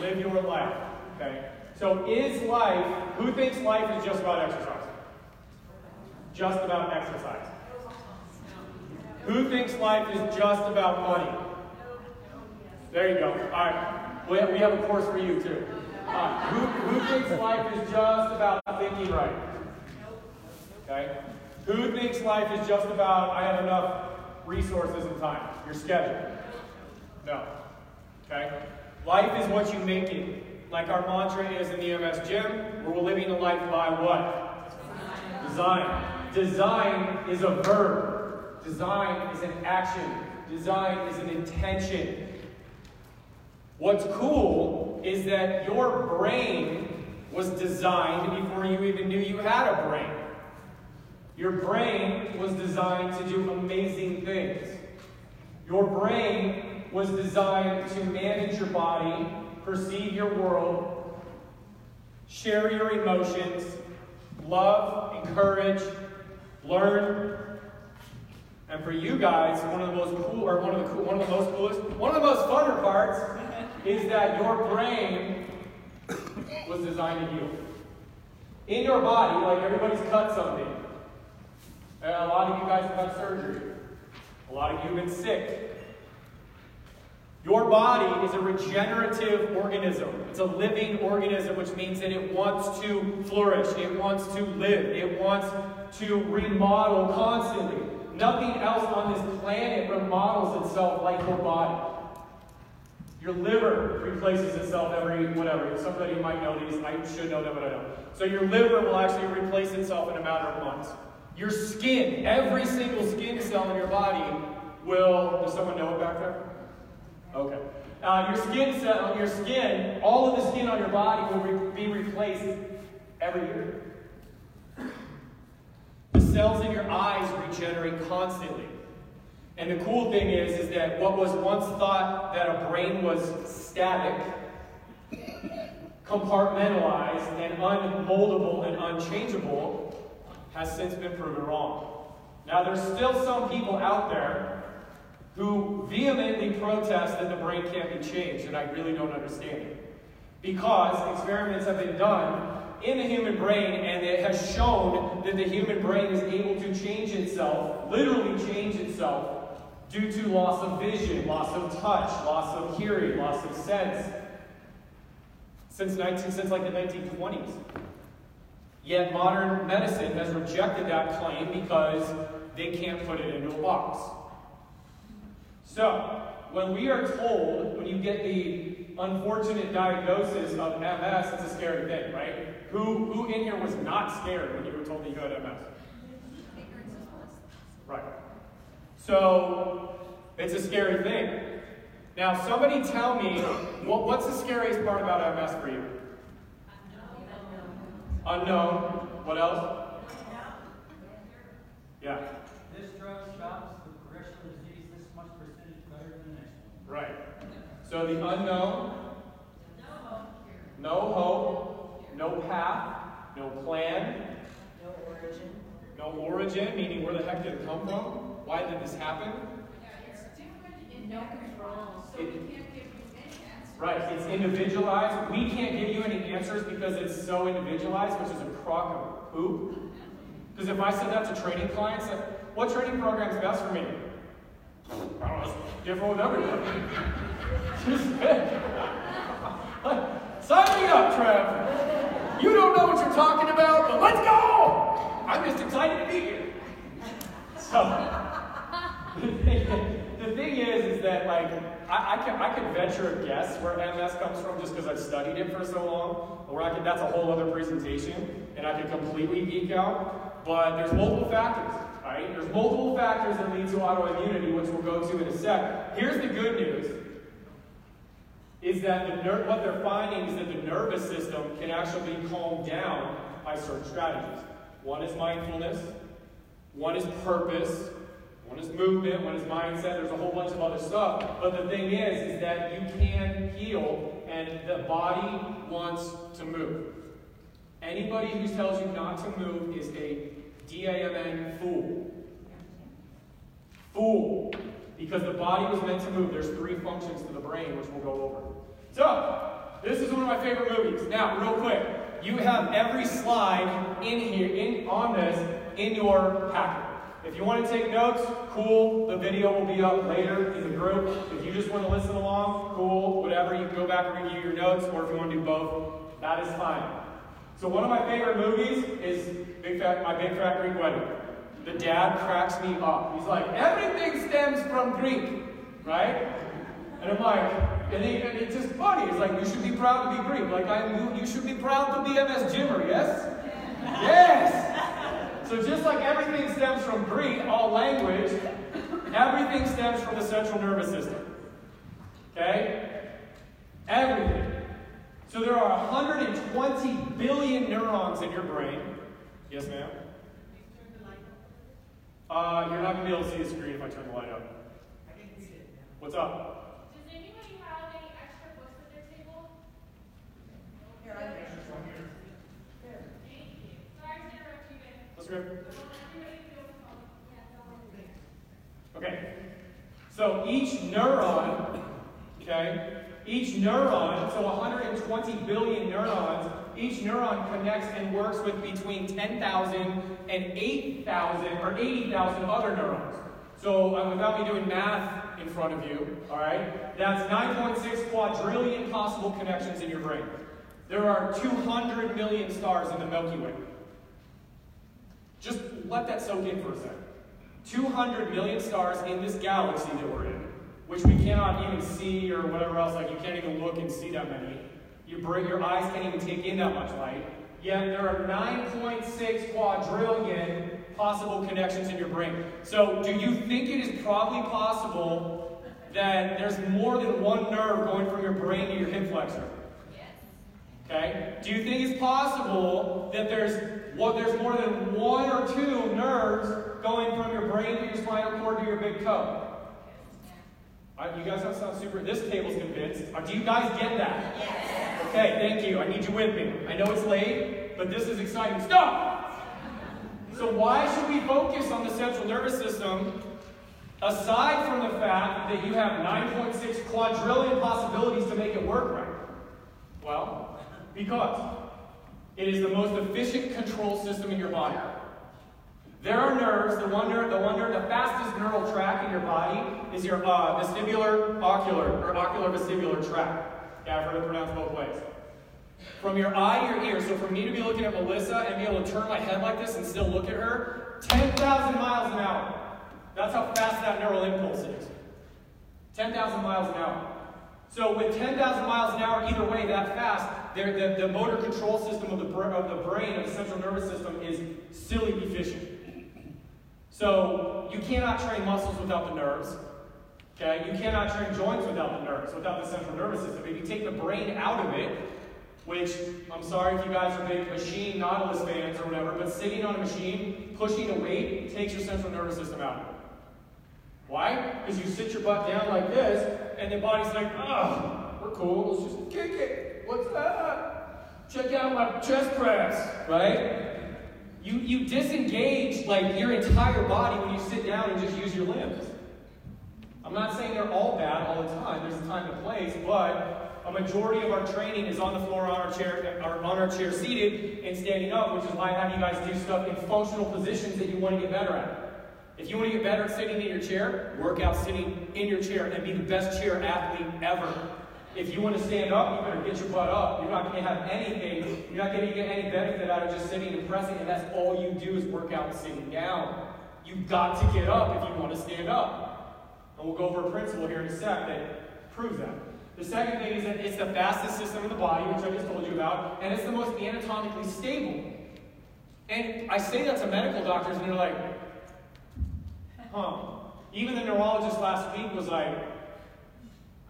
Live your life, okay? So is life, who thinks life is just about exercise? Just about exercise. Who thinks life is just about money? There you go. All right. We have a course for you, too. Who thinks life is just about thinking right? Okay. Who thinks life is just about, I have enough resources and time? Your schedule. No. Okay. Life is what you make it. Like our mantra is in the MS gym, where we're living a life by what? Design. Design is a verb. Design is an action. Design is an intention. What's cool is that your brain was designed before you even knew you had a brain. Your brain was designed to do amazing things. Your brain was designed to manage your body, perceive your world, share your emotions, love, encourage, learn. And for you guys, one of the most funner parts is that your brain was designed to heal. In your body, like everybody's cut something. And a lot of you guys have had surgery. A lot of you have been sick. Your body is a regenerative organism. It's a living organism, which means that it wants to flourish. It wants to live. It wants to remodel constantly. Nothing else on this planet remodels itself like your body. Your liver replaces itself every whatever. Somebody might know these. I should know them, but I don't. So your liver will actually replace itself in a matter of months. Your skin, every single skin cell in your body will. Does someone know it back there? Okay. Your skin, all of the skin on your body will be replaced every year. Cells in your eyes regenerate constantly. And the cool thing is that what was once thought that a brain was static, compartmentalized, and unmoldable and unchangeable has since been proven wrong. Now there's still some people out there who vehemently protest that the brain can't be changed, and I really don't understand it. Because experiments have been done in the human brain, and it has shown that the human brain is able to change itself, literally change itself, due to loss of vision, loss of touch, loss of hearing, loss of sense, since the 1920s. Yet modern medicine has rejected that claim because they can't put it into a box. So, when we are told, when you get the unfortunate diagnosis of MS, it's a scary thing, right? Who in here was not scared when you were told that you had MS? Right. So it's a scary thing. Now, somebody tell me, what's the scariest part about MS for you? Unknown. What else? Yeah. This drug stops the progression of disease this much percentage better than the next one. Right. So the unknown, no hope, no path, no plan, no origin, meaning where the heck did it come from? Why did this happen? It's different and no control, so we can't give you any answers. Right, it's individualized. We can't give you any answers because it's so individualized, which is a crock of poop. Because if I said that to training clients, like, what training program is best for me? I don't know, it's different with everybody. Sign me up, Trev. You don't know what you're talking about, but let's go! I'm just excited to be here. So, the thing is that, like, I can venture a guess where MS comes from just because I've studied it for so long, or that's a whole other presentation, and I could completely geek out, but there's multiple factors, right? There's multiple factors that lead to autoimmunity, which we'll go to in a sec. Here's the good news. Is that what they're finding is that the nervous system can actually be calmed down by certain strategies. One is mindfulness, one is purpose, one is movement, one is mindset. There's a whole bunch of other stuff. But the thing is that you can heal, and the body wants to move. Anybody who tells you not to move is a damn fool. Fool. Because the body was meant to move. There's three functions to the brain, which we'll go over. So, This is one of my favorite movies. Now, real quick, you have every slide in here, on this, in your packet. If you want to take notes, cool, the video will be up later in the group. If you just want to listen along, cool, whatever, you can go back and review your notes, or if you want to do both, that is fine. So one of my favorite movies is My Big Fat Greek Wedding. The dad cracks me up. He's like, everything stems from Greek, right? And I'm like, and it's just funny. It's like, you should be proud to be Greek. Like, you should be proud to be MS Gymmer, yes? Yes! So just like everything stems from Greek, all language, everything stems from the central nervous system. Okay? Everything. So there are 120 billion neurons in your brain. Yes, ma'am? Turn the light up. You're not going to be able to see the screen if I turn the light up. I can see it now. What's up? Does anybody have any extra books at their table? Here, I think there's one here. There. Thank you. Sorry to interrupt you guys. Let's go. Okay. So each neuron, okay? Each neuron, so 120 billion neurons, each neuron connects and works with between 10,000 and 8,000 or 80,000 other neurons. So without me doing math in front of you, all right, that's 9.6 quadrillion possible connections in your brain. There are 200 million stars in the Milky Way. Just let that soak in for a second. 200 million stars in this galaxy that we're in, which we cannot even see or whatever else, like you can't even look and see that many. Your eyes can't even take in that much light. Yet there are 9.6 quadrillion possible connections in your brain. So do you think it is probably possible that there's more than one nerve going from your brain to your hip flexor? Yes. Okay? Do you think it's possible that there's more than one or two nerves going from your brain to your spinal cord to your big toe? You guys don't sound super, this table's convinced. Do you guys get that? Yes. Okay, thank you. I need you with me. I know it's late, but this is exciting stuff. So why should we focus on the central nervous system, aside from the fact that you have 9.6 quadrillion possibilities to make it work right? Well, because it is the most efficient control system in your body. There are nerves, the fastest neural tract in your body is your ocular vestibular tract. Yeah, I've heard it pronounced both ways. From your eye to your ear, so for me to be looking at Melissa and be able to turn my head like this and still look at her, 10,000 miles an hour. That's how fast that neural impulse is. 10,000 miles an hour. So with 10,000 miles an hour either way that fast, the motor control system of the brain, of the central nervous system, is silly efficient. So you cannot train muscles without the nerves, okay? You cannot train joints without the nerves, without the central nervous system. If you take the brain out of it, which I'm sorry if you guys are big machine Nautilus fans or whatever, but sitting on a machine, pushing a weight, takes your central nervous system out of it. Why? Because you sit your butt down like this, and the body's like, oh, we're cool, let's just kick it. What's that? Check out my chest press, right? You disengage like your entire body when you sit down and just use your limbs. I'm not saying they're all bad all the time. There's a time and place, but a majority of our training is on the floor, on our chair, seated, and standing up, which is why I have you guys do stuff in functional positions that you want to get better at. If you want to get better at sitting in your chair, work out sitting in your chair and be the best chair athlete ever. If you want to stand up, you better get your butt up. You're not going to have anything. You're not going to get any benefit out of just sitting and pressing, and that's all you do is work out and sitting down. You've got to get up if you want to stand up. And we'll go over a principle here in a sec that proves that. The second thing is that it's the fastest system in the body, which I just told you about, and it's the most anatomically stable. And I say that to medical doctors, and they're like, huh. Even the neurologist last week was like,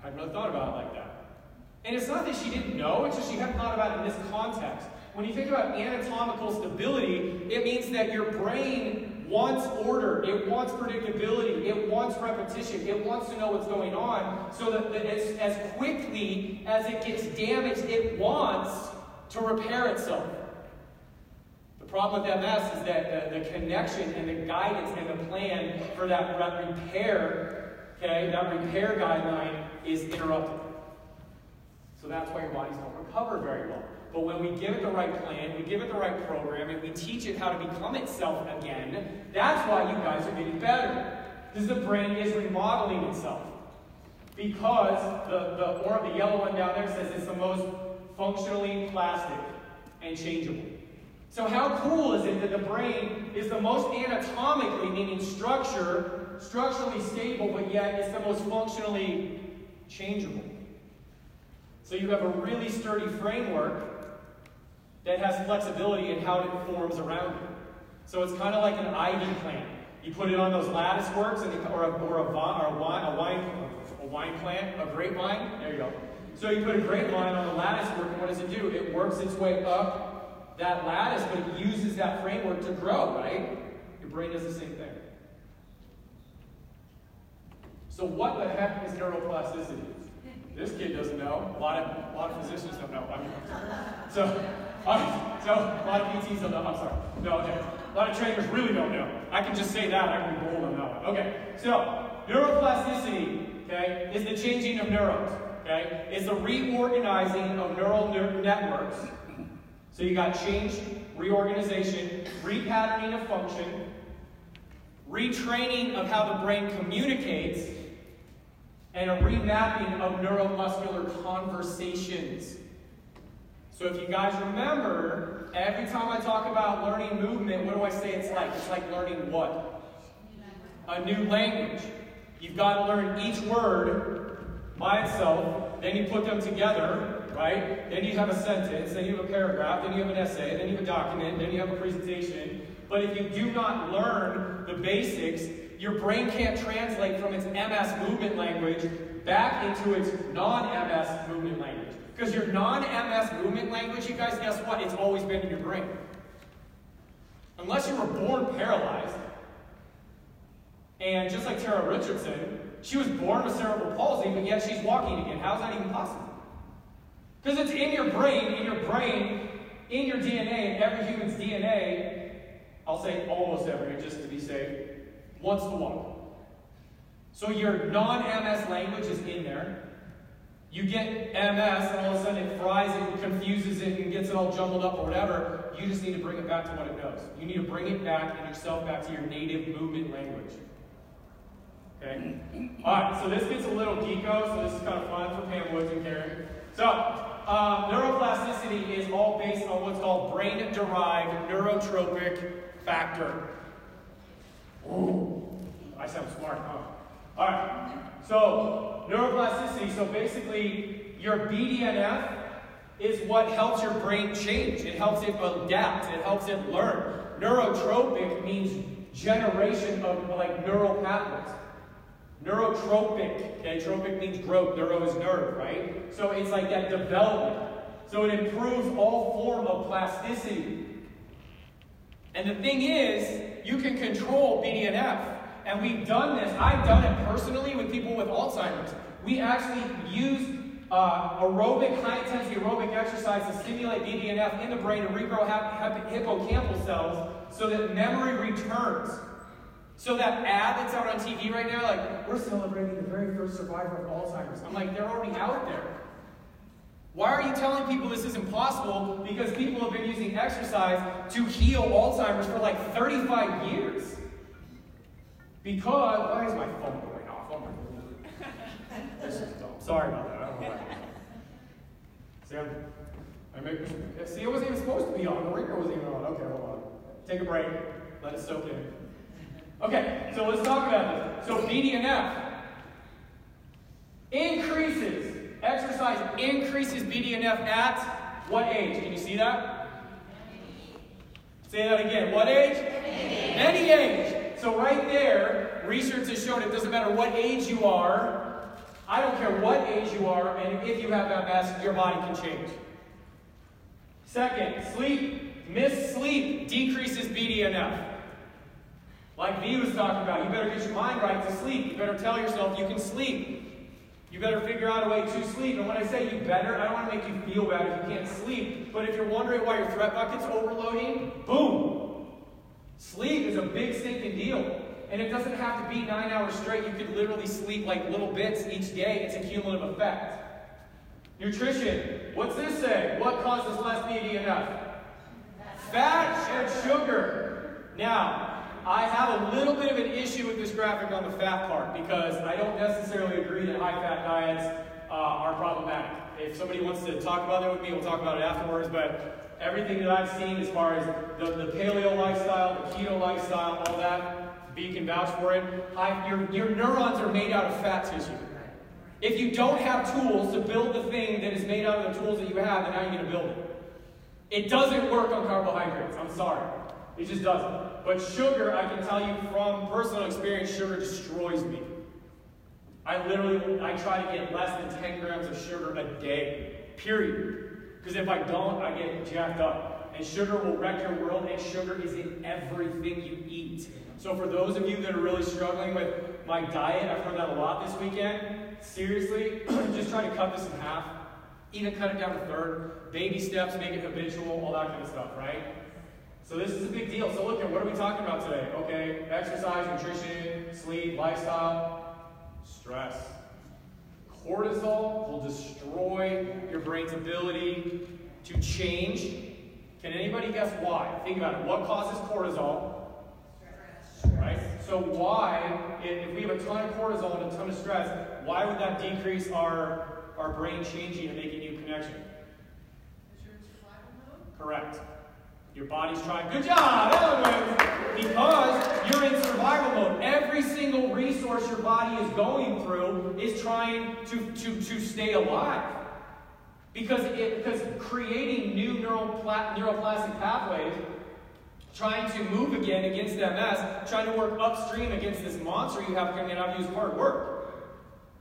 I've never thought about it like that. And it's not that she didn't know, it's just she hadn't thought about it in this context. When you think about anatomical stability, it means that your brain wants order, it wants predictability, it wants repetition, it wants to know what's going on, so that as quickly as it gets damaged, it wants to repair itself. The problem with MS is that the connection and the guidance and the plan for that repair, okay, that repair guideline is interrupted. So that's why your body's not when we give it the right plan, we give it the right program, and we teach it how to become itself again, that's why you guys are getting better. Because the brain is remodeling itself. Because the yellow one down there says it's the most functionally plastic and changeable. So how cool is it that the brain is the most anatomically, meaning structurally stable, but yet it's the most functionally changeable? So you have a really sturdy framework that has flexibility in how it forms around it. So it's kind of like an ivy plant. You put it on those lattice works, and or a wine plant, a grapevine. There you go. So you put a grapevine on the lattice work, and what does it do? It works its way up that lattice, but it uses that framework to grow, right? Your brain does the same thing. So what the heck is neuroplasticity? This kid doesn't know. A lot of physicians don't know. I mean, so a lot of PTs don't know. I'm sorry. No, okay. A lot of trainers really don't know. I can just say that. I can be bold on that one. Okay. So neuroplasticity, okay, is the changing of neurons. Okay, it's the reorganizing of neural networks. So you got change, reorganization, repatterning of function, retraining of how the brain communicates, and a remapping of neuromuscular conversations. So if you guys remember, every time I talk about learning movement, what do I say it's like? It's like learning what? A new language. You've got to learn each word by itself, then you put them together, right? Then you have a sentence, then you have a paragraph, then you have an essay, then you have a document, then you have a presentation. But if you do not learn the basics, your brain can't translate from its MS movement language back into its non-MS movement language. Because your non-MS movement language, you guys, guess what? It's always been in your brain. Unless you were born paralyzed. And just like Tara Richardson, she was born with cerebral palsy, but yet she's walking again. How is that even possible? Because it's in your DNA, in every human's DNA, I'll say almost every, just to be safe, wants to walk. So your non-MS language is in there. You get MS, and all of a sudden it fries it, and confuses it, and gets it all jumbled up or whatever. You just need to bring it back to what it knows. You need to bring it back and yourself back to your native movement language. Okay? Alright, so this gets a little geeko, so this is kind of fun for Pam Woods and Karen. So, neuroplasticity is all based on what's called brain-derived neurotropic factor. Ooh, I sound smart, huh? All right, so neuroplasticity. So basically, your BDNF is what helps your brain change. It helps it adapt. It helps it learn. Neurotropic means generation of like neural pathways. Neurotropic, okay? Tropic means growth. Neuro is nerve, right? So it's like that development. So it improves all form of plasticity. And the thing is, you can control BDNF. And we've done this. I've done it personally with people with Alzheimer's. We actually use aerobic, high-intensity aerobic exercise to stimulate BDNF in the brain to regrow hippocampal cells so that memory returns. So that ad that's out on TV right now, like, we're celebrating the very first survivor of Alzheimer's. I'm like, they're already out there. Why are you telling people this is impossible? Because people have been using exercise to heal Alzheimer's for like 35 years. Because, why is my phone going off? Oh my God. This is dumb. Sorry about that, I don't know why. See, it wasn't even supposed to be on, the ringer wasn't even on. Okay, hold on. Take a break, let it soak in. Okay, so let's talk about this. So BDNF increases. Exercise increases BDNF at what age? Can you see that? Say that again. What age? Any age. So right there, research has shown it doesn't matter what age you are. I don't care what age you are, and if you have MS, your body can change. Second, sleep. Missed sleep decreases BDNF. Like V was talking about, you better get your mind right to sleep. You better tell yourself you can sleep. You better figure out a way to sleep. And when I say you better, I don't want to make you feel bad if you can't sleep. But if you're wondering why your threat bucket's overloading, boom! Sleep is a big stinking deal. And it doesn't have to be 9 hours straight. You could literally sleep like little bits each day. It's a cumulative effect. Nutrition. What's this say? What causes less BDNF? Fat and sugar. Now, I have a little bit of an issue with this graphic on the fat part because I don't necessarily agree that high-fat diets are problematic. If somebody wants to talk about it with me, we'll talk about it afterwards, but everything that I've seen as far as the paleo lifestyle, the keto lifestyle, all that, B can vouch for it. Your neurons are made out of fat tissue. If you don't have tools to build the thing that is made out of the tools that you have, then how are you going to build it? It doesn't work on carbohydrates, I'm sorry. It just doesn't. But sugar, I can tell you from personal experience, sugar destroys me. I try to get less than 10 grams of sugar a day, period. Because if I don't, I get jacked up. And sugar will wreck your world, and sugar is in everything you eat. So for those of you that are really struggling with my diet, I've heard that a lot this weekend. Seriously, just try to cut this in half. Even cut it down to a third. Baby steps, make it habitual, all that kind of stuff, right? So this is a big deal. So look at what are we talking about today? Okay, exercise, nutrition, sleep, lifestyle. Stress. Cortisol will destroy your brain's ability to change. Can anybody guess why? Think about it. What causes cortisol? Stress. Right? So why, if we have a ton of cortisol and a ton of stress, why would that decrease our brain changing and making new connection? Because you're in survival mode? Correct. Your body's trying. Good job! Because you're in survival mode. Every single resource your body is going through is trying to stay alive. Because creating new neuroplastic pathways, trying to move again against MS, trying to work upstream against this monster you have coming out of you is hard work.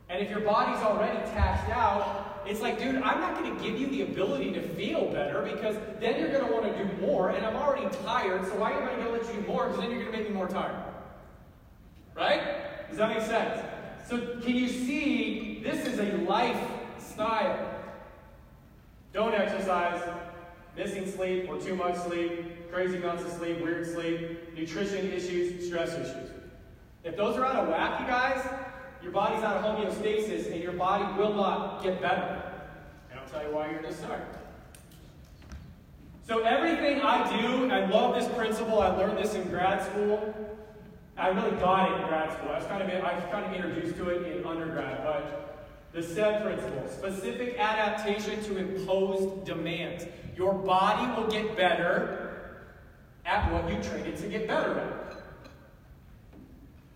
And if your body's already taxed out, it's like, dude, I'm not going to give you the ability to feel better because then you're going to want to do more, and I'm already tired, so why am I going to let you do more? Because then you're going to make me more tired. Right? Does that make sense? So can you see this is a lifestyle? Don't exercise, missing sleep or too much sleep, crazy amounts of sleep, weird sleep, nutrition issues, stress issues. If those are out of whack, you guys, your body's out of homeostasis, and your body will not get better. And I'll tell you why you're going to start. So everything I do, I love this principle. I learned this in grad school. I really got it in grad school. I was kind of introduced to it in undergrad. But the SAID principle, specific adaptation to imposed demands. Your body will get better at what you train it to get better at.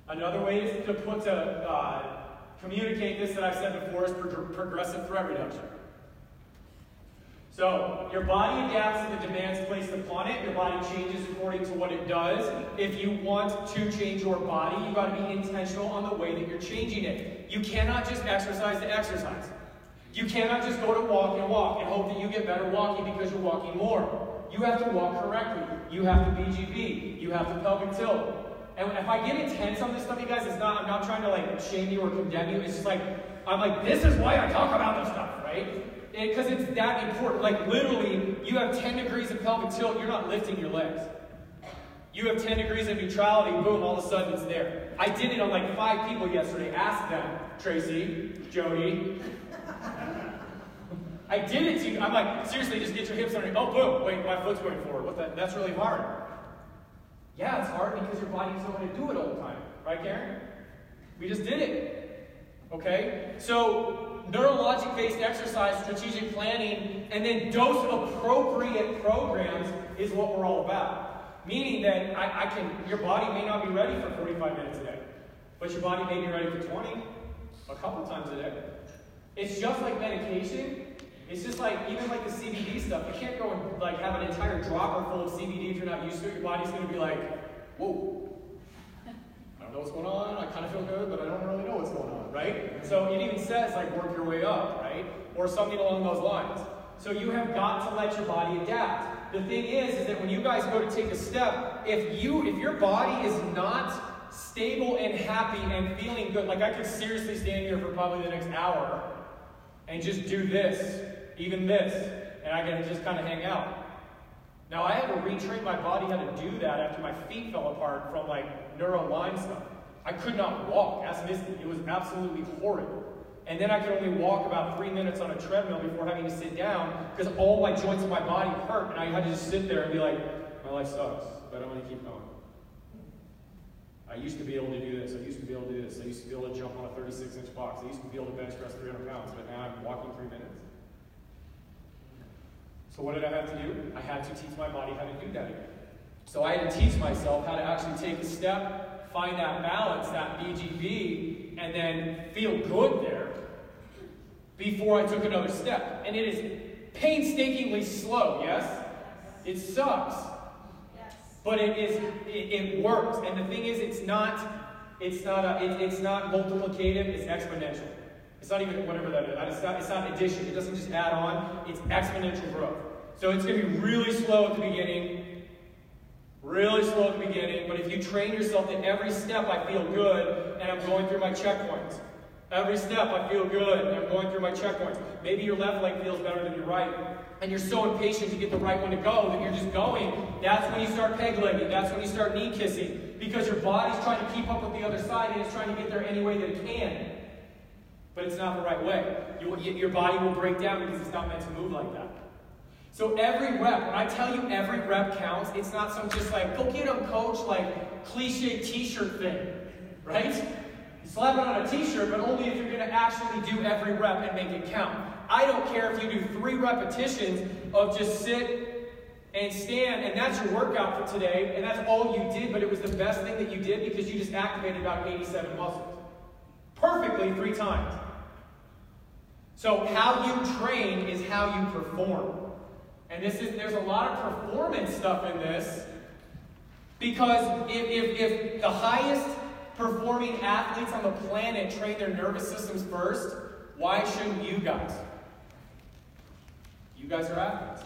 Another way is to communicate this that I've said before is progressive threat reduction. So your body adapts to the demands placed upon it. Your body changes according to what it does. If you want to change your body, you've got to be intentional on the way that you're changing it. You cannot just exercise to exercise. You cannot just go to walk and hope that you get better walking because you're walking more. You have to walk correctly. You have to BGB. You have to pelvic tilt. And if I get intense on this stuff, you guys, I'm not trying to like shame you or condemn you. It's just like, I'm like, this is why I talk about this stuff, right? Because it's that important. Like literally, you have 10 degrees of pelvic tilt, you're not lifting your legs. You have 10 degrees of neutrality, boom, all of a sudden it's there. I did it on like 5 people yesterday. Ask them, Tracy, Jody. I did it to you. I'm like, seriously, just get your hips under. Oh, boom, wait, my foot's going forward. What the, that's really hard. Yeah, it's hard because your body doesn't want to do it all the time. Right, Karen? We just did it. Okay? So, neurologic-based exercise, strategic planning, and then dose-appropriate programs is what we're all about. Meaning that your body may not be ready for 45 minutes a day, but your body may be ready for 20, a couple times a day. It's just like medication. It's just like, even like the CBD stuff, you can't go and like have an entire dropper full of CBD if you're not used to it. Your body's going to be like, whoa, I don't know what's going on, I kind of feel good, but I don't really know what's going on, right? So it even says like work your way up, right? Or something along those lines. So you have got to let your body adapt. The thing is that when you guys go to take a step, if your body is not stable and happy and feeling good, like I could seriously stand here for probably the next hour and just do this. Even this, and I got to just kind of hang out. Now I had to retrain my body how to do that after my feet fell apart from like neuro line stuff. I could not walk. Ask Misty. It was absolutely horrible. And then I could only walk about 3 minutes on a treadmill before having to sit down because all my joints in my body hurt, and I had to just sit there and be like, my life sucks, but I'm going to keep going. I used to be able to do this. I used to be able to do this. I used to be able to jump on a 36-inch box. I used to be able to bench press 300 pounds, but now I'm walking 3 minutes. So what did I have to do? I had to teach my body how to do that again. So I had to teach myself how to actually take a step, find that balance, that BGB, and then feel good there before I took another step. And it is painstakingly slow, yes? It sucks. But it works, and the thing is, it's not multiplicative. It's exponential. It's not even whatever that is. It's not addition. It doesn't just add on. It's exponential growth. So it's going to be really slow at the beginning, But if you train yourself that every step I feel good, and I'm going through my checkpoints. Every step I feel good, and I'm going through my checkpoints. Maybe your left leg feels better than your right. And you're so impatient to get the right one to go that you're just going. That's when you start peg legging. That's when you start knee kissing. Because your body's trying to keep up with the other side and it's trying to get there any way that it can. But it's not the right way. Your body will break down because it's not meant to move like that. So every rep, when I tell you every rep counts, it's not some just like, go get them coach, like cliche t-shirt thing, right? You slap it on a t-shirt, but only if you're going to actually do every rep and make it count. I don't care if you do 3 repetitions of just sit and stand, and that's your workout for today, and that's all you did, but it was the best thing that you did because you just activated about 87 muscles. Perfectly 3 times. So how you train is how you perform. And there's a lot of performance stuff in this, because if the highest performing athletes on the planet train their nervous systems first, why shouldn't you guys? You guys are athletes.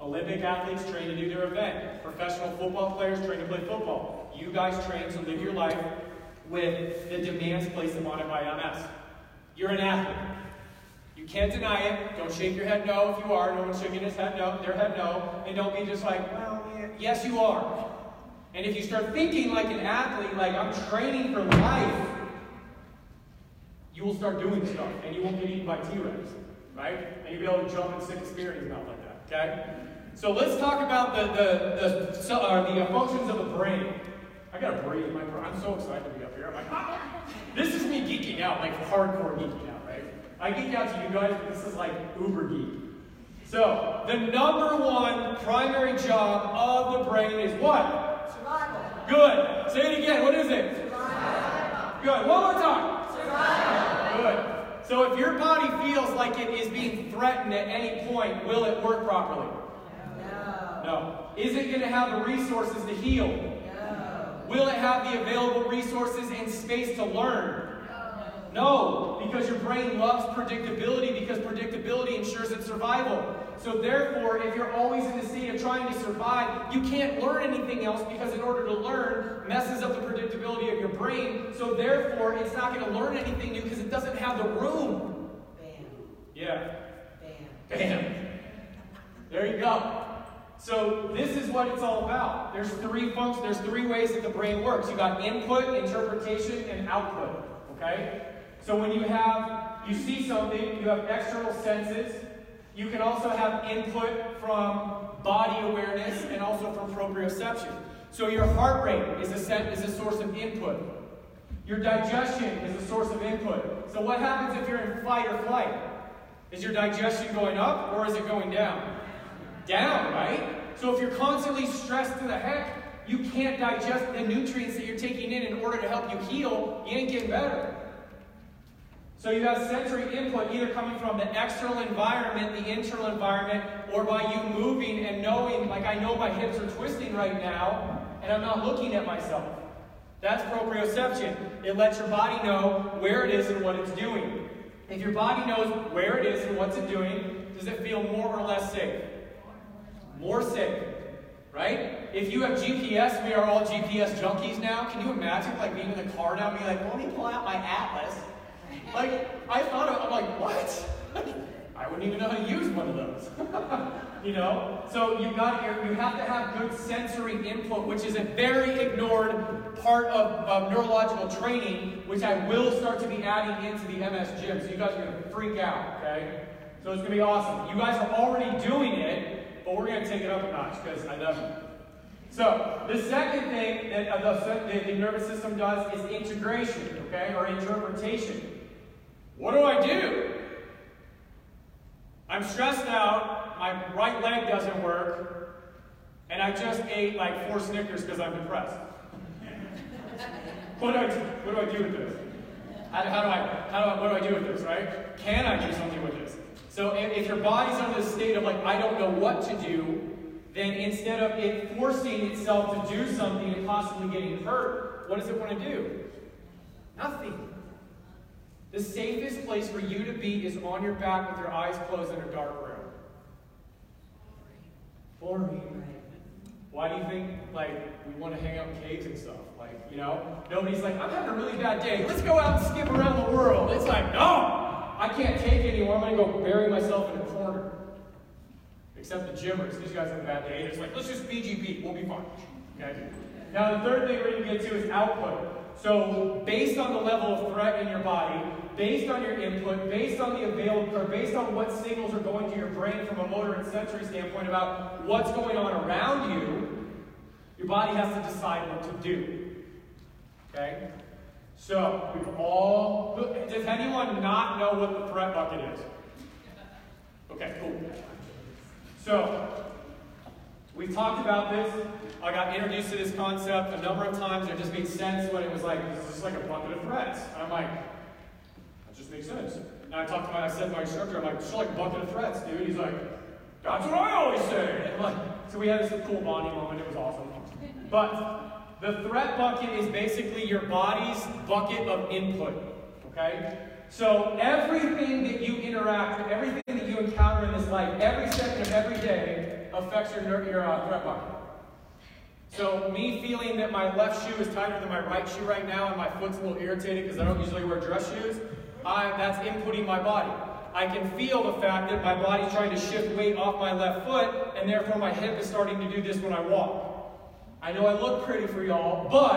Olympic athletes train to do their event. Professional football players train to play football. You guys train to live your life with the demands placed upon it by MS. You're an athlete. You can't deny it. Don't shake your head no if you are. No one's shaking their head no. And don't be just like, well, yeah. Yes, you are. And if you start thinking like an athlete, like I'm training for life, you will start doing stuff, and you won't get eaten by T-Rex, right? And you'll be able to jump and stick a spear in his mouth like that, okay? So let's talk about the functions of the brain. I gotta breathe. I'm so excited to be up here. I'm like, ah! This is me geeking out, like hardcore geeking out, right? I geek out to you guys, but this is like uber geek. So the number one primary job of the brain is what? Survival. Good. Say it again. What is it? Survival. Good. One more time. Survival. Good. So if your body feels like it is being threatened at any point, will it work properly? No. No. Is it going to have the resources to heal? No. Will it have the available resources and space to learn? No. No, because your brain loves predictability, because predictability ensures its survival. So therefore, if you're always in the state of trying to survive, you can't learn anything else because in order to learn messes up the predictability of your brain. So therefore, it's not going to learn anything new because it doesn't have the room. Bam. Yeah. Bam. Bam. There you go. So this is what it's all about. There's 3 functions. There's 3 ways that the brain works. You got input, interpretation, and output. Okay. So when you see something, you have external senses. You can also have input from body awareness and also from proprioception. So your heart rate is a source of input. Your digestion is a source of input. So what happens if you're in fight or flight? Is your digestion going up or is it going down? Down, right? So if you're constantly stressed to the heck, you can't digest the nutrients that you're taking in order to help you heal. You ain't getting better. So you have sensory input either coming from the external environment, the internal environment, or by you moving and knowing, like I know my hips are twisting right now, and I'm not looking at myself. That's proprioception. It lets your body know where it is and what it's doing. If your body knows where it is and what it's doing, does it feel more or less safe? More safe, right? If you have GPS, we are all GPS junkies now. Can you imagine like being in the car now and be like, well, let me pull out my atlas? Like, I thought of it, I'm like, what? I wouldn't even know how to use one of those. you know? So you have to have good sensory input, which is a very ignored part of neurological training, which I will start to be adding into the MS gym. So you guys are going to freak out, okay? So it's going to be awesome. You guys are already doing it, but we're going to take it up a notch because I love you. So the second thing that the nervous system does is integration, okay, or interpretation. What do I do? I'm stressed out, my right leg doesn't work, and I just ate like 4 Snickers because I'm depressed. What do I do with this? What do I do with this, right? Can I do something with this? So if your body's in this state of like, I don't know what to do, then instead of it forcing itself to do something and possibly getting hurt, what does it want to do? Nothing. The safest place for you to be is on your back with your eyes closed in a dark room. Boring. Why do you think, like, we want to hang out in caves and stuff? Like, you know, nobody's like, I'm having a really bad day. Let's go out and skip around the world. It's like, no, I can't take it anymore. I'm going to go bury myself in a corner. Except the gymmers. These guys have a bad day. It's like, let's just BGB. We'll be fine. Okay? Now, the third thing we're going to get to is output. So based on the level of threat in your body, based on your input, based on the available, or based on what signals are going to your brain from a motor and sensory standpoint about what's going on around you, your body has to decide what to do. Okay? So does anyone not know what the threat bucket is? Okay, cool. So we've talked about this. I got introduced to this concept a number of times. It just made sense when it was like, this is just like a bucket of threats. And I'm like, that just makes sense. And I said to my instructor, I'm like, it's just like a bucket of threats, dude. He's like, that's what I always say. And like, so we had this cool bonding moment. It was awesome. But the threat bucket is basically your body's bucket of input, okay? So everything that you interact with, everything that you encounter in this life, every second of every day affects your threat bucket. So me feeling that my left shoe is tighter than my right shoe right now and my foot's a little irritated because I don't usually wear dress shoes, that's inputting my body. I can feel the fact that my body's trying to shift weight off my left foot and therefore my hip is starting to do this when I walk. I know I look pretty for y'all, but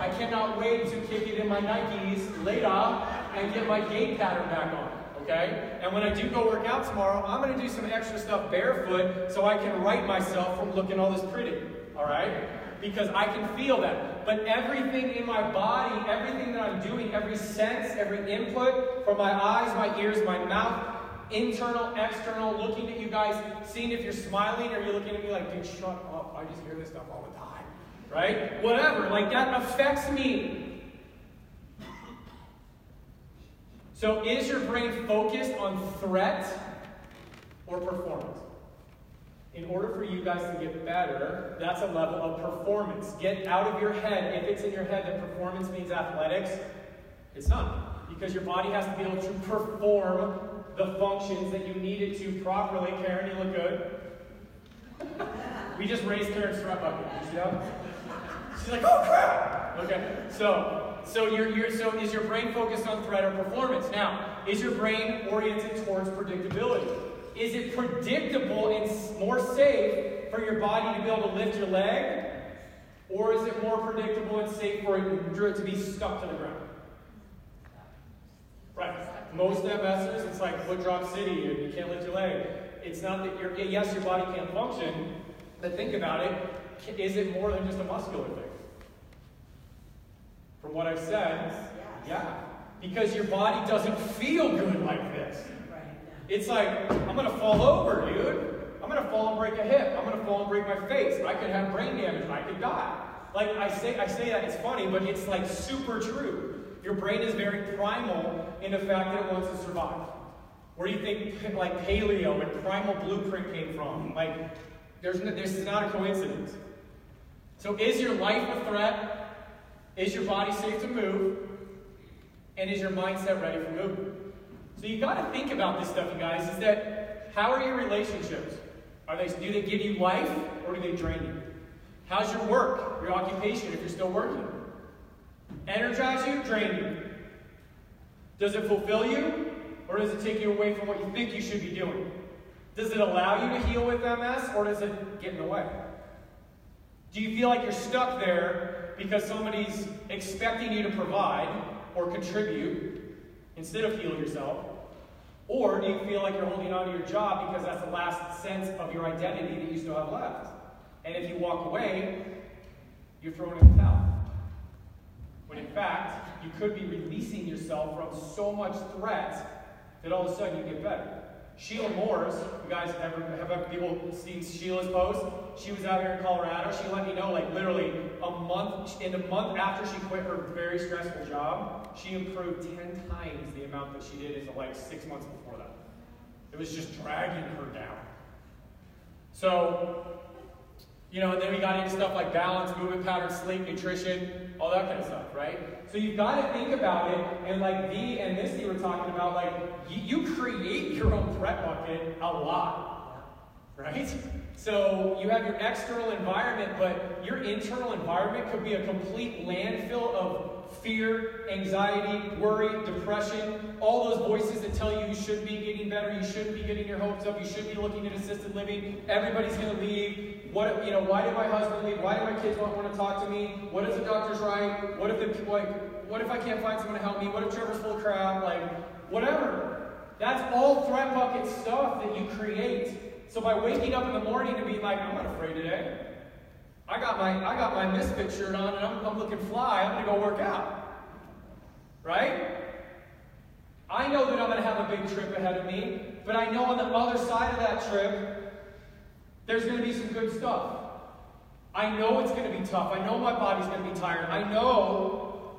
I cannot wait to kick it in my Nikes later and get my gait pattern back on, okay? And when I do go work out tomorrow, I'm gonna do some extra stuff barefoot so I can right myself from looking all this pretty. All right? Because I can feel that. But everything in my body, everything that I'm doing, every sense, every input from my eyes, my ears, my mouth, internal, external, looking at you guys, seeing if you're smiling or you're looking at me like, dude, shut up. I just hear this stuff all the time. Right? Whatever. Like, that affects me. So is your brain focused on threat or performance? In order for you guys to get better, that's a level of performance. Get out of your head. If it's in your head that performance means athletics, it's not. Because your body has to be able to perform the functions that you need it to properly. Karen, you look good. We just raised Karen's threat bucket. You see that? She's like, oh crap! Okay, so is your brain focused on threat or performance? Now, is your brain oriented towards predictability? Is it predictable and more safe for your body to be able to lift your leg? Or is it more predictable and safe for it to be stuck to the ground? Right. Most MSers, it's like foot drop city and you can't lift your leg. It's not that yes, your body can't function, but think about it. Is it more than just a muscular thing? From what I've said, yeah. Because your body doesn't feel good like this. It's like, I'm going to fall over, dude. I'm going to fall and break a hip. I'm going to fall and break my face. I could have brain damage. I could die. Like, I say that, it's funny, but it's like super true. Your brain is very primal in the fact that it wants to survive. Where do you think, like, paleo and primal blueprint came from? Like, this is not a coincidence. So is your life a threat? Is your body safe to move? And is your mindset ready for movement? So you got to think about this stuff, you guys, is that how are your relationships? Do they give you life or do they drain you? How's your work, your occupation, if you're still working? Energize you, drain you. Does it fulfill you or does it take you away from what you think you should be doing? Does it allow you to heal with MS, or does it get in the way? Do you feel like you're stuck there because somebody's expecting you to provide or contribute instead of heal yourself? Or do you feel like you're holding on to your job because that's the last sense of your identity that you still have left? And if you walk away, you're throwing in the towel. When in fact, you could be releasing yourself from so much threat that all of a sudden you get better. Sheila Morris, you guys have people seen Sheila's post? She was out here in Colorado. She let me know, like literally a month after she quit her very stressful job, she improved 10 times the amount that she did in like 6 months before that. It was just dragging her down. So, you know, and then we got into stuff like balance, movement patterns, sleep, nutrition, all that kind of stuff, right? So you've got to think about it, and like Dee and Misty were talking about, like, you create your own threat bucket a lot, right? So you have your external environment, but your internal environment could be a complete landfill of fear, anxiety, worry, depression, all those voices that tell you you shouldn't be getting better, you shouldn't be getting your hopes up, you should be looking at assisted living, everybody's going to leave. What, you know, why did my husband leave? Why do my kids want to talk to me? What if the doctor's right? What if the, like, what if I can't find someone to help me? What if Trevor's full of crap? Like, whatever. That's all threat bucket stuff that you create. So by waking up in the morning and being like, I'm not afraid today. I got my misfit shirt on and I'm looking fly. I'm gonna go work out. Right? I know that I'm gonna have a big trip ahead of me, but I know on the other side of that trip, there's going to be some good stuff. I know it's going to be tough. I know my body's going to be tired. I know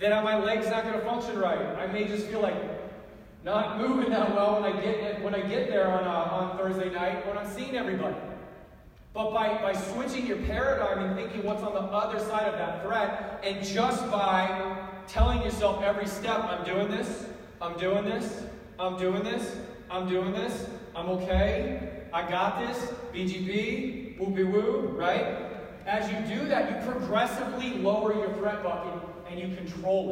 that my leg's not going to function right. I may just feel like not moving that well when I get there on Thursday night when I'm seeing everybody. But by switching your paradigm and thinking what's on the other side of that threat, and just by telling yourself every step, I'm doing this, I'm doing this, I'm doing this, I'm doing this, I'm okay. I got this, BGB, whoopie-woo, right? As you do that, you progressively lower your threat bucket and you control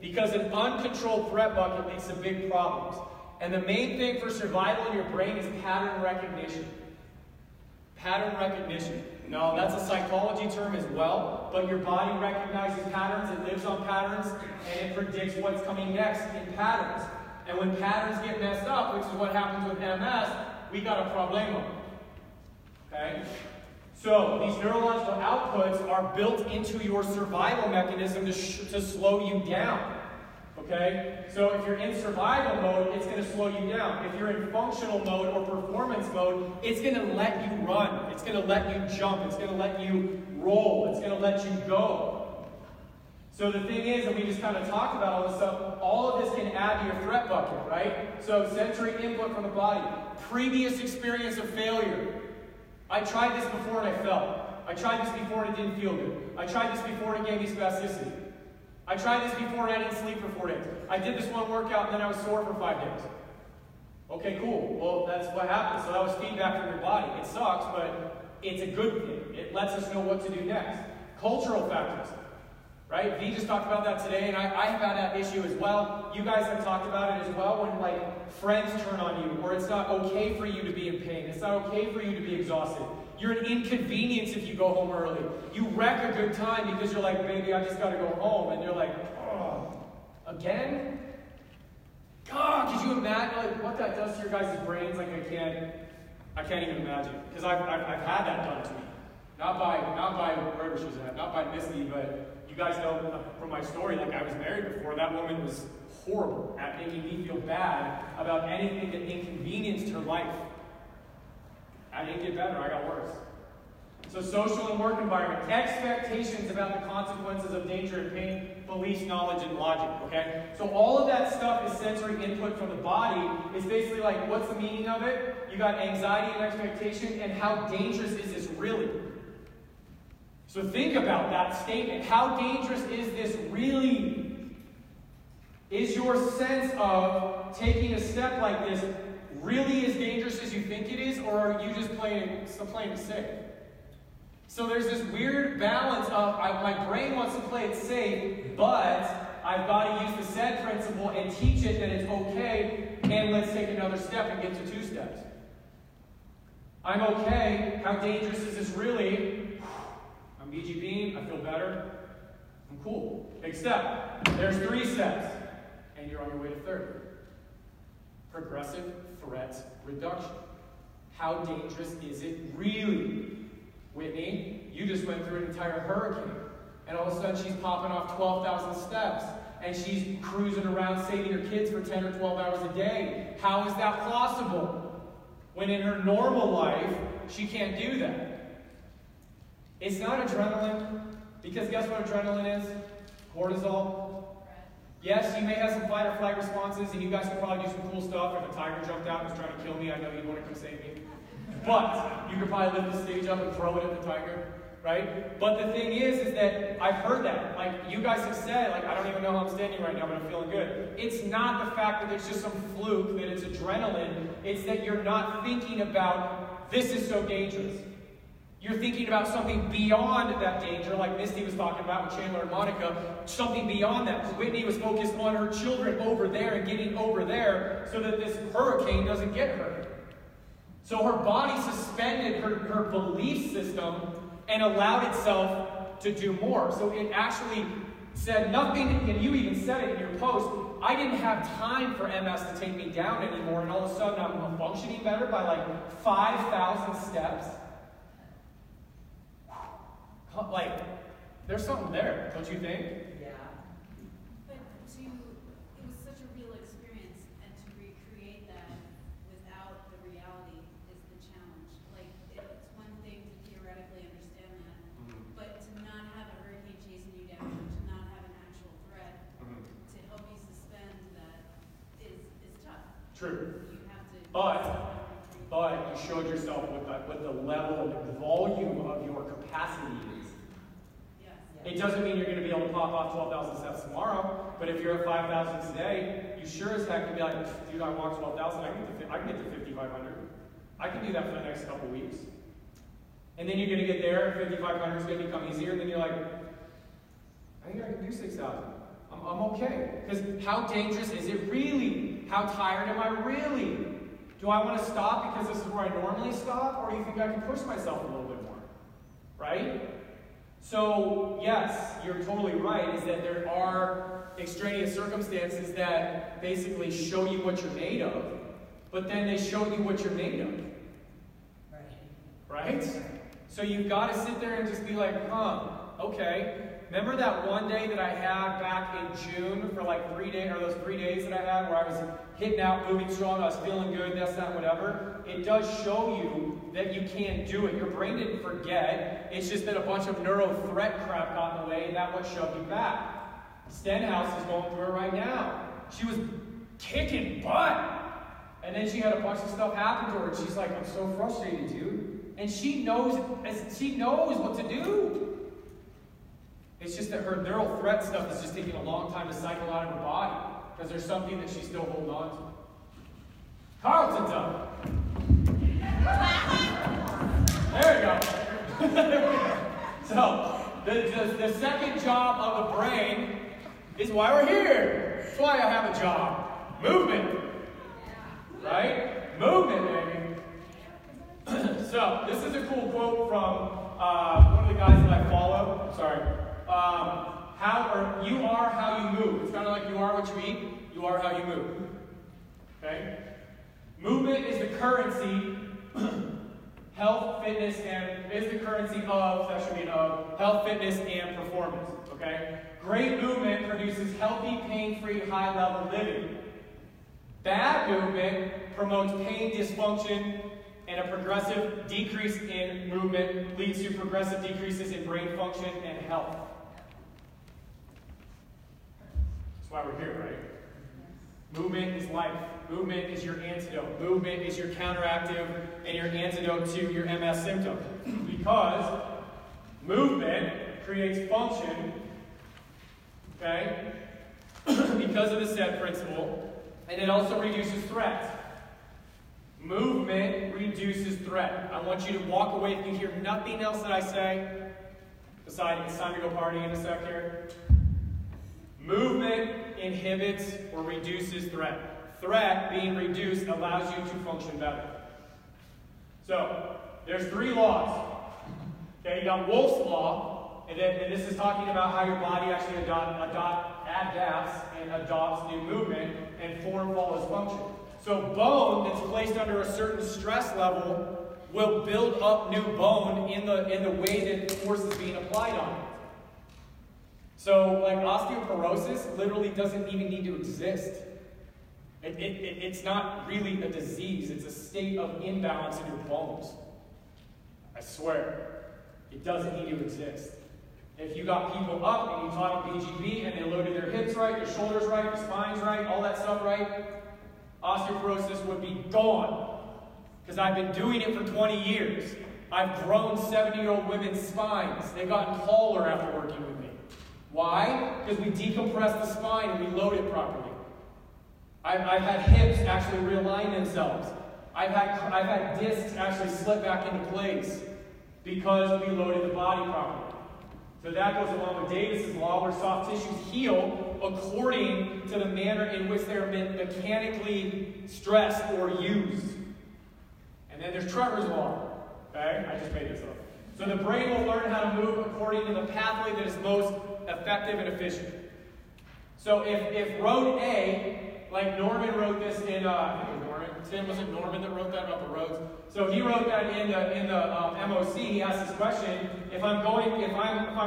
it. Because an uncontrolled threat bucket leads to big problems. And the main thing for survival in your brain is pattern recognition. Pattern recognition. No, that's a psychology term as well, but your body recognizes patterns, it lives on patterns, and it predicts what's coming next in patterns. And when patterns get messed up, which is what happens with MS, we got a problema. Okay? So these neurological outputs are built into your survival mechanism to slow you down. Okay? So if you're in survival mode, it's going to slow you down. If you're in functional mode or performance mode, it's going to let you run. It's going to let you jump. It's going to let you roll. It's going to let you go. So the thing is, and we just kind of talked about all this stuff, all of this can add to your threat bucket, right? So sensory input from the body. Previous experience of failure. I tried this before and I fell. I tried this before and it didn't feel good. I tried this before and it gave me spasticity. I tried this before and I didn't sleep for 4 days. I did this one workout and then I was sore for 5 days. Okay, cool. Well, that's what happened. So that was feedback from your body. It sucks, but it's a good thing. It lets us know what to do next. Cultural factors. Right? Vee just talked about that today, and I have had that issue as well. You guys have talked about it as well when, like, friends turn on you, or it's not okay for you to be in pain. It's not okay for you to be exhausted. You're an inconvenience if you go home early. You wreck a good time because you're like, baby, I just got to go home. And you're like, oh, again? God, could you imagine like, what that does to your guys' brains? Like, I can't even imagine. Because I've had that done to me. Not by wherever she's at, not by Misty, but... You guys know from my story, like I was married before, that woman was horrible at making me feel bad about anything that inconvenienced her life. I didn't get better, I got worse. So social and work environment, expectations about the consequences of danger and pain, beliefs, knowledge, and logic, okay? So all of that stuff is sensory input from the body. It's basically like, what's the meaning of it? You got anxiety and expectation, and how dangerous is this really? So think about that statement. How dangerous is this really? Is your sense of taking a step like this really as dangerous as you think it is, or are you just playing it safe? So there's this weird balance of my brain wants to play it safe, but I've got to use the SAID principle and teach it that it's okay, and let's take another step and get to 2 steps. I'm okay. How dangerous is this really? I'm BG Beam. I feel better. I'm cool. Big step. There's 3 steps. And you're on your way to 30. Progressive threat reduction. How dangerous is it really? Whitney, you just went through an entire hurricane. And all of a sudden, she's popping off 12,000 steps. And she's cruising around saving her kids for 10 or 12 hours a day. How is that possible? When in her normal life, she can't do that. It's not adrenaline, because guess what adrenaline is? Cortisol. Yes, you may have some fight or flight responses, and you guys could probably do some cool stuff. If a tiger jumped out and was trying to kill me, I know you'd want to come save me. But you could probably lift the stage up and throw it at the tiger, right? But the thing is that I've heard that. Like, you guys have said, like, I don't even know how I'm standing right now, but I'm feeling good. It's not the fact that it's just some fluke, that it's adrenaline. It's that you're not thinking about, this is so dangerous. You're thinking about something beyond that danger, like Misty was talking about with Chandler and Monica, something beyond that. Whitney was focused on her children over there and getting over there so that this hurricane doesn't get her. So her body suspended her belief system and allowed itself to do more. So it actually said nothing, and you even said it in your post, I didn't have time for MS to take me down anymore, and all of a sudden I'm functioning better by like 5,000 steps. Like, there's something there, don't you think? Yeah. But it was such a real experience, and to recreate that without the reality is the challenge. Like, it's one thing to theoretically understand that, but to not have a hurricane chasing you down, to not have an actual threat to help you suspend that is tough. True. You have to. But you showed yourself what the level and volume of your capacity is. Yes. It doesn't mean you're going to be able to pop off 12,000 steps tomorrow, but if you're at 5,000 today, you sure as heck can be like, dude, I walked 12,000, I can get to 5,500. I can do that for the next couple weeks. And then you're going to get there, 5,500 is going to become easier, and then you're like, I think I can do 6,000. I'm okay. Because how dangerous is it really? How tired am I really? Do I want to stop because this is where I normally stop, or do you think I can push myself a little bit more, right? So yes, you're totally right, is that there are extraneous circumstances that basically show you what you're made of, but then they show you what you're made of, right? So you've got to sit there and just be like, okay. Remember that one day that I had back in June for like 3 days, or those 3 days that I had where I was hitting out, moving strong, I was feeling good, that's that, whatever. It does show you that you can do it. Your brain didn't forget. It's just that a bunch of neuro threat crap got in the way, and that what shoved you back. Stenhouse is going through it right now. She was kicking butt. And then she had a bunch of stuff happen to her, and she's like, I'm so frustrated, dude. And she knows what to do. It's just that her neural threat stuff is just taking a long time to cycle out of her body because there's something that she's still holding on to. Carlton's up. There we go. So, the second job of the brain is why we're here. That's why I have a job. Movement. Right? Movement, baby. So, this is a cool quote from one of the guys that I follow. Sorry. You are how you move. It's kind of like you are what you eat, you are how you move. Okay? Movement is the currency, health, fitness, and is the currency of, that should be an of, health, fitness, and performance. Okay? Great movement produces healthy, pain-free, high-level living. Bad movement promotes pain, dysfunction, and a progressive decrease in movement leads to progressive decreases in brain function and health. That's why we're here, right? Yes. Movement is life. Movement is your antidote. Movement is your counteractive and your antidote to your MS symptom. Because movement creates function, okay? Because of the SAID principle, and it also reduces threat. Movement reduces threat. I want you to walk away if you hear nothing else that I say. Besides, it's time to go party in a sec here. Movement inhibits or reduces threat. Threat being reduced allows you to function better. So there's three laws. Okay, you got Wolff's Law, and this is talking about how your body actually adapts and adopts new movement, and form follows function. So bone that's placed under a certain stress level will build up new bone in the way that force is being applied on it. So like osteoporosis literally doesn't even need to exist. It's not really a disease, it's a state of imbalance in your bones. I swear, it doesn't need to exist. If you got people up and you taught them BGB and they loaded their hips right, their shoulders right, their spines right, all that stuff right, osteoporosis would be gone. Because I've been doing it for 20 years. I've grown 70-year-old women's spines. They've gotten taller after working with me. Why? Because we decompress the spine and we load it properly. I've had hips actually realign themselves. I've had discs actually slip back into place because we loaded the body properly. So that goes along with Davis's law, where soft tissues heal according to the manner in which they're mechanically stressed or used. And then there's Trevor's law. Okay, I just made this up. So the brain will learn how to move according to the pathway that is most effective and efficient. So if road A, like Norman wrote this in, Tim, was it Norman that wrote that about the roads? So he wrote that in the MOC. He asked this question: if I'm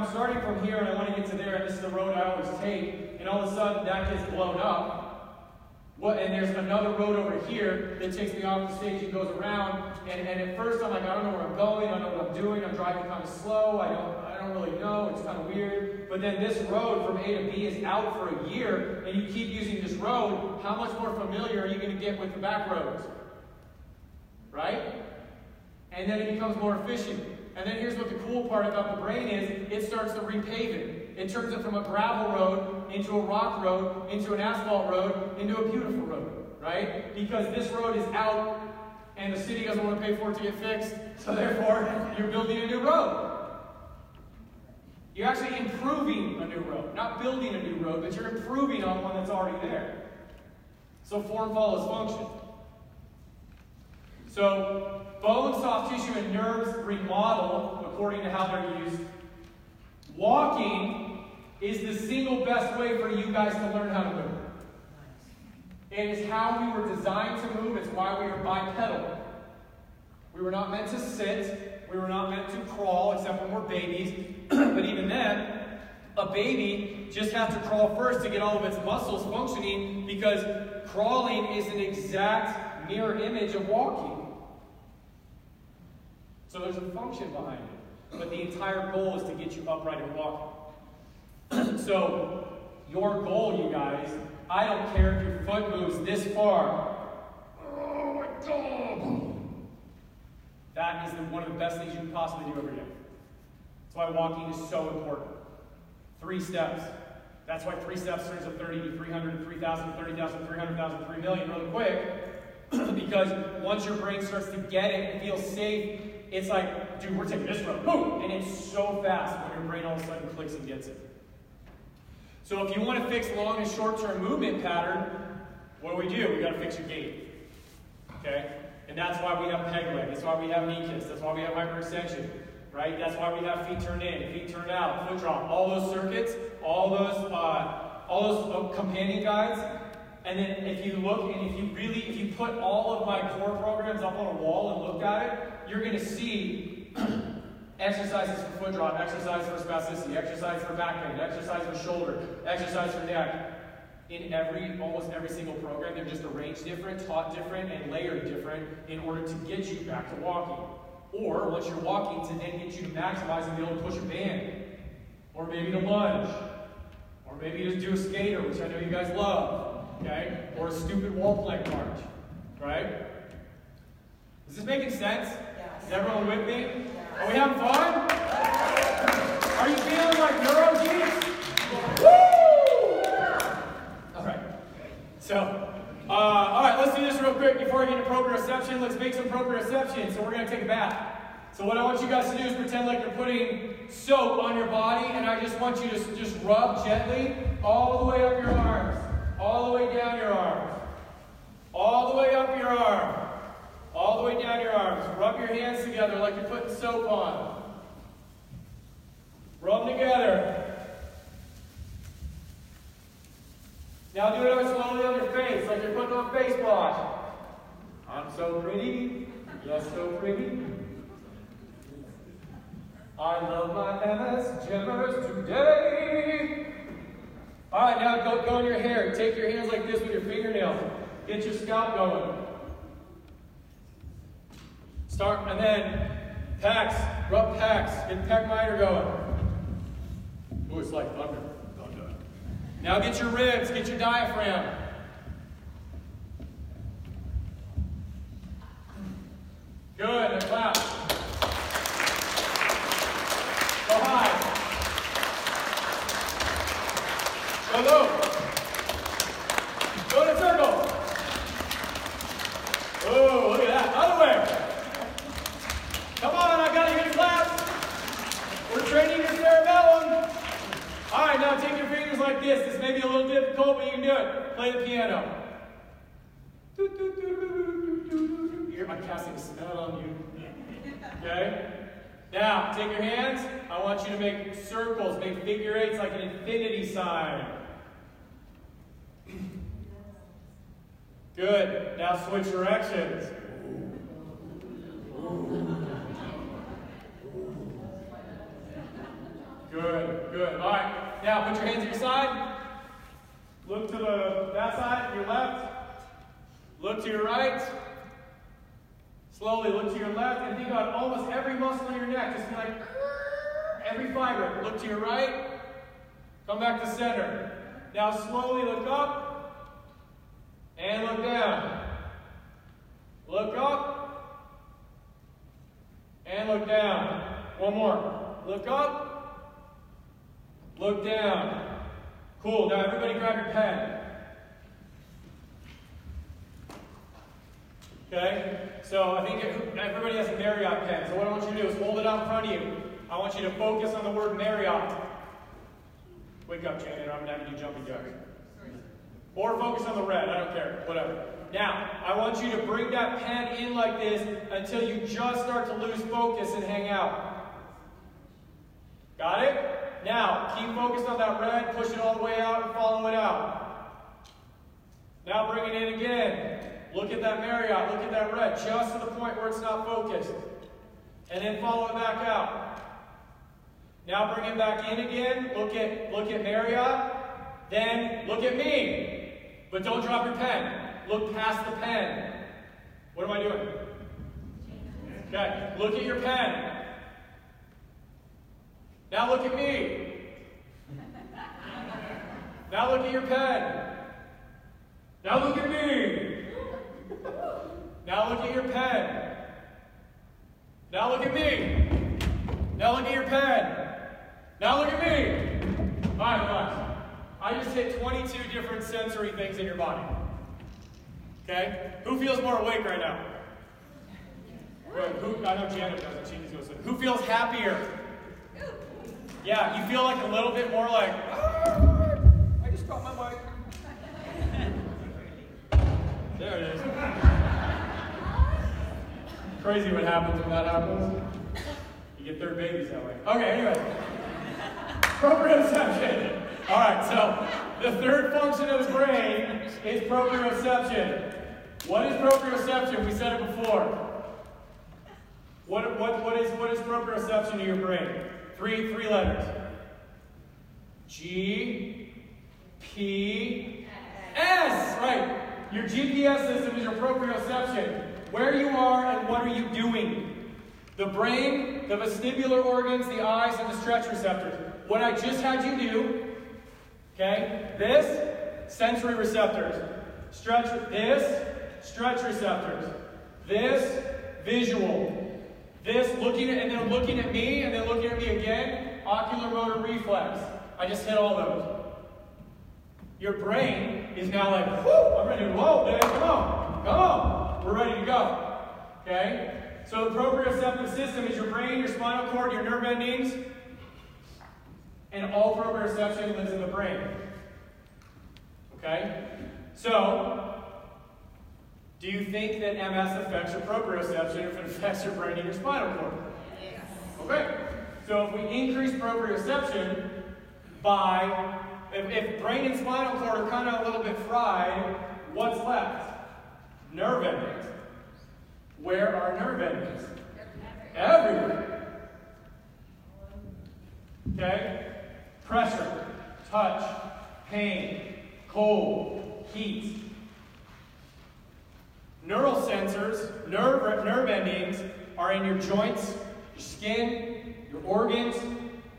starting from here and I want to get to there, and this is the road I always take, and all of a sudden that gets blown up, and there's another road over here that takes me off the stage and goes around, and at first I'm like, I don't know where I'm going, I don't know what I'm doing, I'm driving kind of slow, I don't really know, it's kind of weird. But then this road from A to B is out for a year, and you keep using this road, how much more familiar are you going to get with the back roads? Right? And then it becomes more efficient. And then here's what the cool part about the brain is, it starts to repave it. It turns it from a gravel road into a rock road, into an asphalt road, into a beautiful road, right? Because this road is out, and the city doesn't want to pay for it to get fixed, so therefore, you're building a new road. You're actually improving a new road. Not building a new road, but you're improving on one that's already there. So form follows function. So bone, soft tissue, and nerves remodel according to how they're used. Walking is the single best way for you guys to learn how to move. It is how we were designed to move. It's why we are bipedal. We were not meant to sit. We were not meant to crawl, except when we're babies. But even then, a baby just has to crawl first to get all of its muscles functioning, because crawling is an exact mirror image of walking. So there's a function behind it. But the entire goal is to get you upright and walking. So your goal, you guys, I don't care if your foot moves this far. Oh my God! That is one of the best things you can possibly do every day. That's why walking is so important. 3 steps. That's why 3 steps turns to 30 to 300 to 3,000 to 30,000 to 300,000 to 3 million really quick. Because once your brain starts to get it and feels safe, it's like, dude, we're taking this road. Boom! And it's so fast when your brain all of a sudden clicks and gets it. So if you want to fix long and short-term movement pattern, what do? We got to fix your gait. Okay? And that's why we have peg leg. That's why we have knee kiss. That's why we have hyperextension. Right? That's why we have feet turned in, feet turned out, foot drop, all those circuits, all those companion guides. And then if you look, and if you put all of my core programs up on a wall and looked at it, you're going to see exercises for foot drop, exercise for spasticity, exercise for back pain, exercise for shoulder, exercise for neck. In almost every single program, they're just arranged different, taught different, and layered different in order to get you back to walking. Or, once you're walking, to then get you to maximize and be able to push a band. Or maybe to lunge. Or maybe just do a skater, which I know you guys love. Okay? Or a stupid wall plank march. Right? Is this making sense? Yes. Is everyone with me? Yes. Are we having fun? Yes. Are you feeling like neuro-geeks? Yes. Woo! Yeah. Alright. So. Alright, let's do this real quick before I get into proprioception. Let's make some proprioception. So we're going to take a bath. So what I want you guys to do is pretend like you're putting soap on your body, and I just want you to just rub gently all the way up your arms, all the way down your arms, all the way up your arm, all the way down your arms. Rub your your hands together like you're putting soap on. Rub them together. Now do another slowly on your face, like you're putting on face wash. I'm so pretty. Yes, so pretty. I love my MS gymmers today. All right, now go in your hair. Take your hands like this with your fingernails. Get your scalp going. Start, and then pecs, rub pecs. Get pec minor going. Ooh, it's like thunder. Thunder. Now get your ribs, get your diaphragm. Good, and clap. Go high. Go low. Go in a circle. Oh, look at that. Other way. Come on, I got a good clap. We're training your cerebellum. All right, now take your fingers like this. This may be a little difficult, but you can do it. Play the piano. You hear my casting smell on you. Okay? Now, take your hands. I want you to make circles, make figure eights like an infinity sign. Good. Now switch directions. Good, good. All right. Now, put your hands to your side. Look to that side, your left. Look to your right. Slowly look to your left and think about almost every muscle in your neck. Just be like, every fiber. Look to your right. Come back to center. Now slowly look up and look down. Look up and look down. One more. Look up. Look down. Cool. Now everybody grab your pen. Okay? So I think everybody has a Marriott pen. So what I want you to do is hold it out in front of you. I want you to focus on the word Marriott. Wake up, Janet, or I'm going to have you do jumping jacks. Or focus on the red. I don't care. Whatever. Now, I want you to bring that pen in like this until you just start to lose focus and hang out. Got it? Now, keep focused on that red. Push it all the way out and follow it out. Now bring it in again. Look at that Marriott, look at that red, just to the point where it's not focused. And then follow it back out. Now bring it back in again, look at Marriott, then look at me. But don't drop your pen. Look past the pen. What am I doing? Okay, look at your pen. Now look at me. Now look at your pen. Now look at me. Now look at your pen. Now look at me. Now look at your pen. Now look at me. All right, guys. I just hit 22 different sensory things in your body. Okay? Who feels more awake right now? Good. I know Janet doesn't. She needs to go sleep. Who feels happier? Yeah, you feel like a little bit more like, ah, I just dropped my mic. There it is. Crazy what happens when that happens. You get their babies that way. Okay, anyway. Proprioception. All right, so the third function of the brain is proprioception. What is proprioception? We said it before. What is proprioception to your brain? Three letters. G, P, S. Right. Your GPS system is your proprioception. Where you are and what are you doing. The brain, the vestibular organs, the eyes, and the stretch receptors. What I just had you do, okay, this, sensory receptors. Stretch, this, stretch receptors. This, visual. This, looking at, and then looking at me, and then looking at me again, ocular motor reflex. I just hit all those. Your brain is now like, whoo, I'm ready to go, man, come on, we're ready to go, okay? So the proprioceptive system is your brain, your spinal cord, your nerve endings, and all proprioception lives in the brain, okay? So, Do you think that MS affects your proprioception if it affects your brain and your spinal cord? Yes. Okay. So if we increase proprioception by, if brain and spinal cord are kind of a little bit fried, what's left? Nerve endings. Where are nerve endings? Everywhere. Okay? Pressure, touch, pain, cold, heat. Neural sensors, nerve endings, are in your joints, your skin, your organs,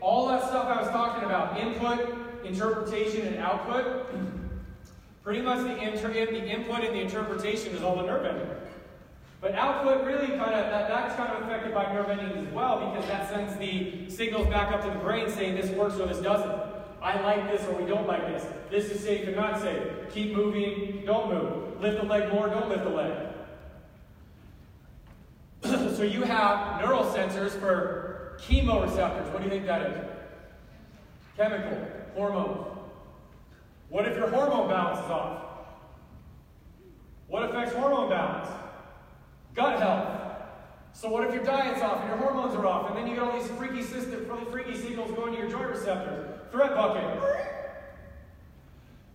all that stuff I was talking about, input, interpretation, and output. Pretty much the input and the interpretation is all the nerve ending. But output really kind of, that's kind of affected by nerve endings as well, because that sends the signals back up to the brain saying this works or this doesn't. I like this or we don't like this. This is safe or not safe. Keep moving, don't move. Lift the leg more, don't lift the leg. So you have neural sensors for chemoreceptors. What do you think that is? Chemical, hormone. What if your hormone balance is off? What affects hormone balance? Gut health. So what if your diet's off and your hormones are off, and then you get all these freaky systems, really freaky signals going to your joint receptors? Threat bucket.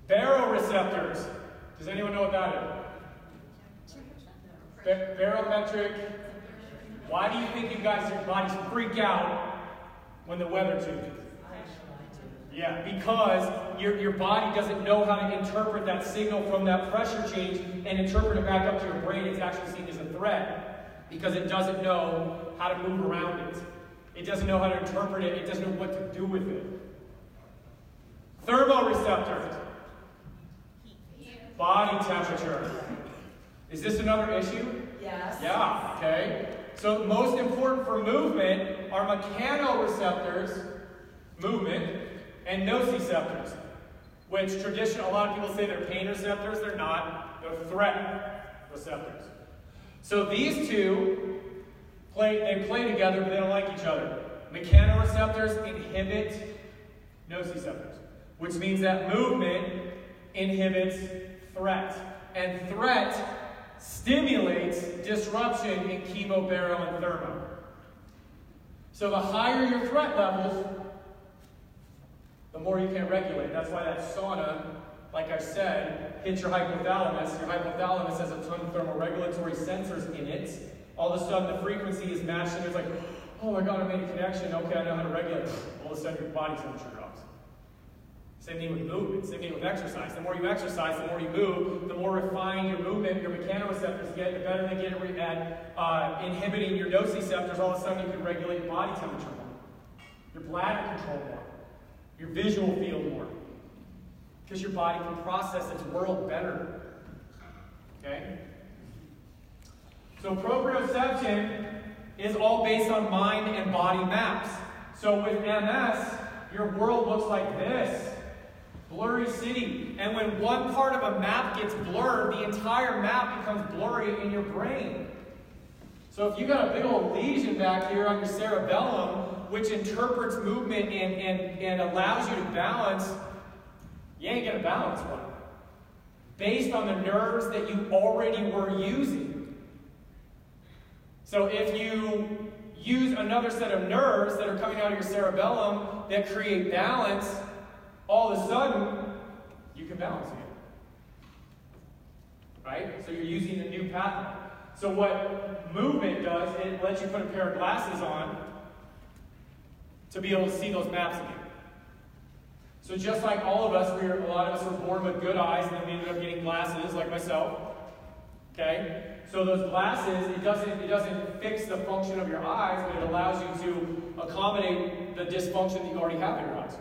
Baroreceptors. Does anyone know what that is? Barometric. Why do you think you guys, your bodies freak out when the weather changes? Yeah, because your body doesn't know how to interpret that signal from that pressure change and interpret it back up to your brain. It's actually seen as a threat because it doesn't know how to move around it. It doesn't know how to interpret it. It doesn't know what to do with it. Thermoreceptors. Body temperature. Is this another issue? Yes. Yeah, okay. So most important for movement are mechanoreceptors, movement, and nociceptors, which a lot of people say they're pain receptors. They're not. They're threat receptors. So these two, they play together, but they don't like each other. Mechanoreceptors inhibit nociceptors, which means that movement inhibits threat. And threat stimulates disruption in chemo, baro, and thermo. So the higher your threat levels, the more you can't regulate. That's why that sauna, like I said, hits your hypothalamus. Your hypothalamus has a ton of thermoregulatory sensors in it. All of a sudden, the frequency is matched, and it's like, oh my God, I made a connection. Okay, I know how to regulate. All of a sudden, your body temperature drops. Same thing with movement, same thing with exercise. The more you exercise, the more you move, the more refined your movement, your mechanoreceptors get, the better they get at inhibiting your nociceptors. All of a sudden you can regulate your body temperature more, your bladder control more, your visual field more, because your body can process its world better, okay? So proprioception is all based on mind and body maps. So with MS, your world looks like this. Blurry city. And when one part of a map gets blurred, the entire map becomes blurry in your brain. So if you got a big old lesion back here on your cerebellum, which interprets movement and allows you to balance, you ain't gonna balance one. Based on the nerves that you already were using. So if you use another set of nerves that are coming out of your cerebellum that create balance, all of a sudden, you can balance again, right? So you're using a new pathway. So what movement does, it lets you put a pair of glasses on to be able to see those maps again. So just like all of us, a lot of us were born with good eyes, and then we ended up getting glasses, like myself, okay? So those glasses, it doesn't fix the function of your eyes, but it allows you to accommodate the dysfunction that you already have in your eyes.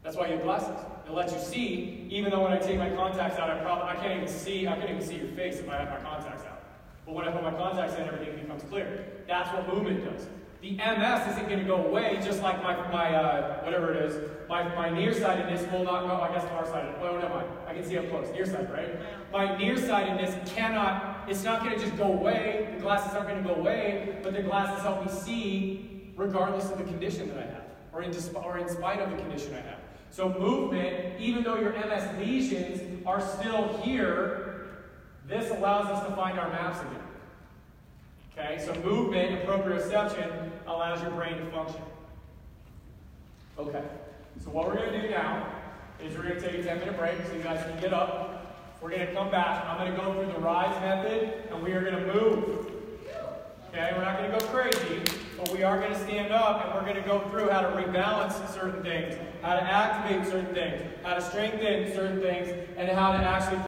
That's why you have glasses. It lets you see, even though when I take my contacts out, I can't even see. I can't even see your face if I have my contacts out. But when I put my contacts in, everything becomes clear. That's what movement does. The MS isn't going to go away, just like my nearsightedness will not go. I guess farsighted. Well, never mind. I can see up close. Nearsighted, right? My nearsightedness cannot. It's not going to just go away. The glasses aren't going to go away, but the glasses help me see, regardless of the condition that I have, or in spite of the condition I have. So movement, even though your MS lesions are still here, This allows us to find our maps again. Okay, so movement, proprioception, allows your brain to function. Okay, so what we're going to do now is we're going to take a 10-minute break so you guys can get up. We're going to come back. I'm going to go through the rise method, and we are going to move. Okay, we're not going to go crazy, but we are going to stand up, and we're going to go through how to rebalance certain things, how to activate certain things, how to strengthen certain things, and how to actually